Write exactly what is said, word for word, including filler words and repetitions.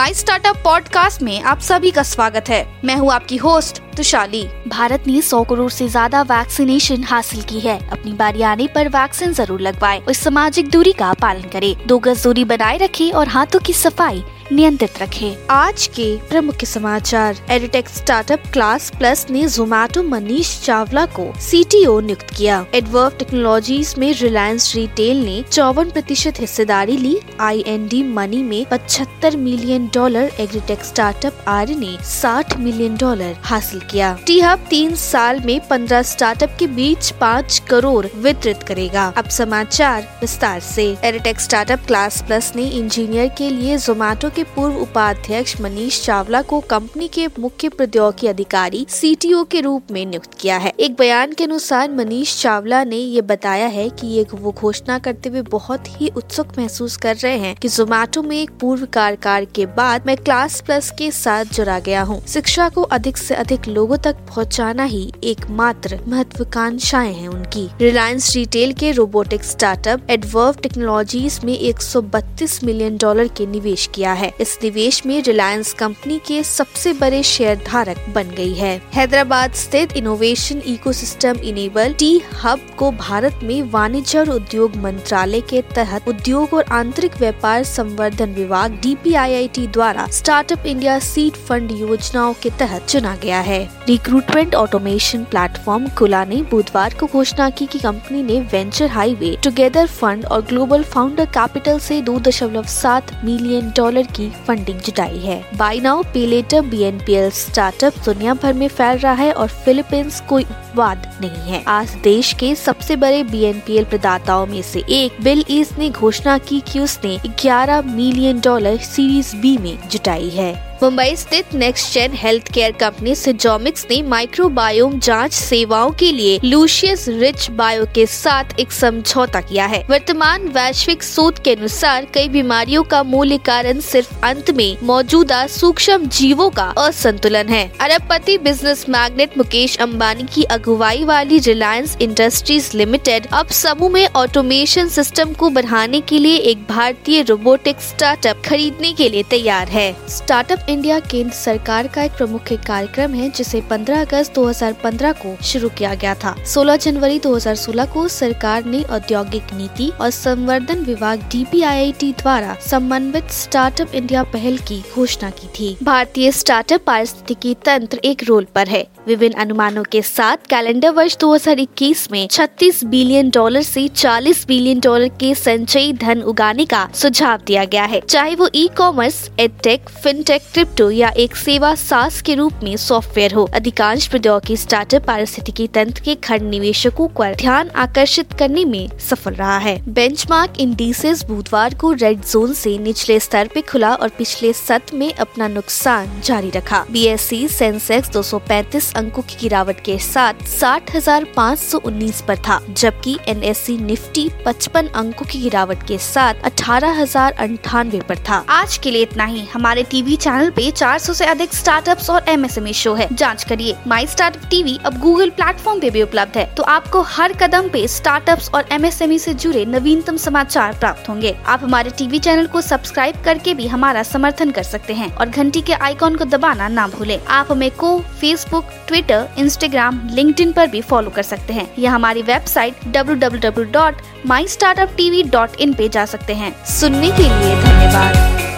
My startup podcast में आप सभी का स्वागत है। मैं हूँ आपकी होस्ट तुशाली। भारत ने सौ करोड़ से ज्यादा वैक्सीनेशन हासिल की है। अपनी बारी आने पर वैक्सीन जरूर लगवाएं और सामाजिक दूरी का पालन करें। दो गज दूरी बनाए रखें और हाथों की सफाई नियंत्रित रखें। आज के प्रमुख समाचार। एडटेक स्टार्टअप क्लास प्लस ने जोमैटो मनीष चावला को सी टी ओ नियुक्त किया। एडवर्ब टेक्नोलॉजीज में रिलायंस रिटेल ने चौवन प्रतिशत हिस्सेदारी ली। आई एन डी मनी में पचहत्तर million dollar agritech startup Arya ने साठ मिलियन डॉलर हासिल किया। टी-हब तीन साल में पंद्रह स्टार्टअप के बीच पाँच करोड़ वितरित करेगा। अब समाचार विस्तार से। एडटेक स्टार्टअप क्लास प्लस ने इंजीनियर के लिए जोमैटो के पूर्व उपाध्यक्ष मनीष चावला को कंपनी के मुख्य प्रौद्योगिकी अधिकारी सी टी ओ के रूप में नियुक्त किया है। एक बयान के अनुसार मनीष चावला ने ये बताया है कि ये वो घोषणा करते हुए बहुत ही उत्सुक महसूस कर रहे हैं कि जोमैटो में एक पूर्व कार्यकाल के बाद मैं क्लास प्लस के साथ जुड़ा गया हूँ। शिक्षा को अधिक से अधिक लोगों तक पहुँचाना ही एकमात्र महत्वाकांक्षाएं हैं उनकी। रिलायंस रिटेल के रोबोटिक स्टार्टअप एडवर्ब टेक्नोलॉजीज में एक सौ बत्तीस मिलियन डॉलर के निवेश किया है। इस निवेश में रिलायंस कंपनी के सबसे बड़े शेयर धारक बन गई है। हैदराबाद स्थित इनोवेशन इकोसिस्टम इनेबल टी-हब को भारत में वाणिज्य और उद्योग मंत्रालय के तहत उद्योग और आंतरिक व्यापार संवर्धन विभाग D P I I T द्वारा स्टार्टअप इंडिया सीड फंड योजनाओं के तहत चुना गया है। रिक्रूटमेंट ऑटोमेशन प्लेटफॉर्म कुला ने बुधवार को घोषणा की कि कंपनी ने वेंचर हाईवे टुगेदर फंड और ग्लोबल फाउंडर कैपिटल से दो दशमलव सात मिलियन डॉलर की फंडिंग जुटाई है। Buy now pay later B N P L startup दुनिया भर में फैल रहा है और फिलीपींस कोई वाद नहीं है। आज देश के सबसे बड़े बी एन पी एल प्रदाताओं में से एक BillEase ने घोषणा की कि उसने ग्यारह मिलियन डॉलर सीरीज बी में जुटाई है। मुंबई स्थित नेक्स्टजेन हेल्थ केयर कंपनी सिजोमिक्स ने माइक्रोबायोम जांच सेवाओं के लिए लूसियस रिच बायो के साथ एक समझौता किया है। वर्तमान वैश्विक शोध के अनुसार कई बीमारियों का मूल कारण सिर्फ अंत में मौजूदा सूक्ष्म जीवों का असंतुलन है। अरबपति बिजनेस मैग्नेट मुकेश अंबानी की अगुवाई वाली रिलायंस इंडस्ट्रीज लिमिटेड अब समूह में ऑटोमेशन सिस्टम को बढ़ाने के लिए एक भारतीय रोबोटिक स्टार्टअप खरीदने के लिए तैयार है। स्टार्टअप इंडिया केंद्र सरकार का एक प्रमुख कार्यक्रम है जिसे पंद्रह अगस्त दो हज़ार पंद्रह को शुरू किया गया था। सोलह जनवरी दो हज़ार सोलह को सरकार ने औद्योगिक नीति और संवर्धन विभाग D P I I T द्वारा समन्वित स्टार्टअप इंडिया पहल की घोषणा की थी। भारतीय स्टार्टअप पारिस्थितिकी तंत्र एक रोल पर है। विभिन्न अनुमानों के साथ कैलेंडर वर्ष दो हज़ार इक्कीस में छत्तीस बिलियन डॉलर से चालीस बिलियन डॉलर के संचयी धन उगाने का सुझाव दिया गया है, चाहे वो e commerce, edtech, fintech, crypto या एक सेवा सास के रूप में सॉफ्टवेयर हो। अधिकांश प्रौद्योगिकी स्टार्टअप पारिस्थितिकी तंत्र के खंड निवेशकों पर ध्यान आकर्षित करने में सफल रहा है। बेंचमार्क इंडिसेस बुधवार को रेड जोन से निचले स्तर पे खुला और पिछले सत्र में अपना नुकसान जारी रखा। बी एस ई सेंसेक्स दो सौ पैंतीस अंकों की गिरावट के साथ साठ हज़ार पाँच सौ उन्नीस पर था, जबकि एन एस ई निफ्टी पचपन अंकों की गिरावट के साथ अठारह हज़ार अट्ठानवे पर था। आज के लिए इतना ही। हमारे टीवी चैनल पे चार सौ से अधिक स्टार्टअप्स और M S M E show है, जांच करिए। माई स्टार्टअप टीवी अब गूगल प्लेटफॉर्म पे भी उपलब्ध है, तो आपको हर कदम पे स्टार्टअप्स और एम एस एम ई से जुड़े नवीनतम समाचार प्राप्त होंगे। आप हमारे टीवी चैनल को सब्सक्राइब करके भी हमारा समर्थन कर सकते हैं और घंटी के आइकॉन को दबाना ना भूलें। आप हमें को फेसबुक, ट्विटर, इंस्टाग्राम, लिंक्डइन पर भी फॉलो कर सकते हैं या हमारी website W W W dot my startup T V dot in पे जा सकते हैं। सुनने के लिए धन्यवाद।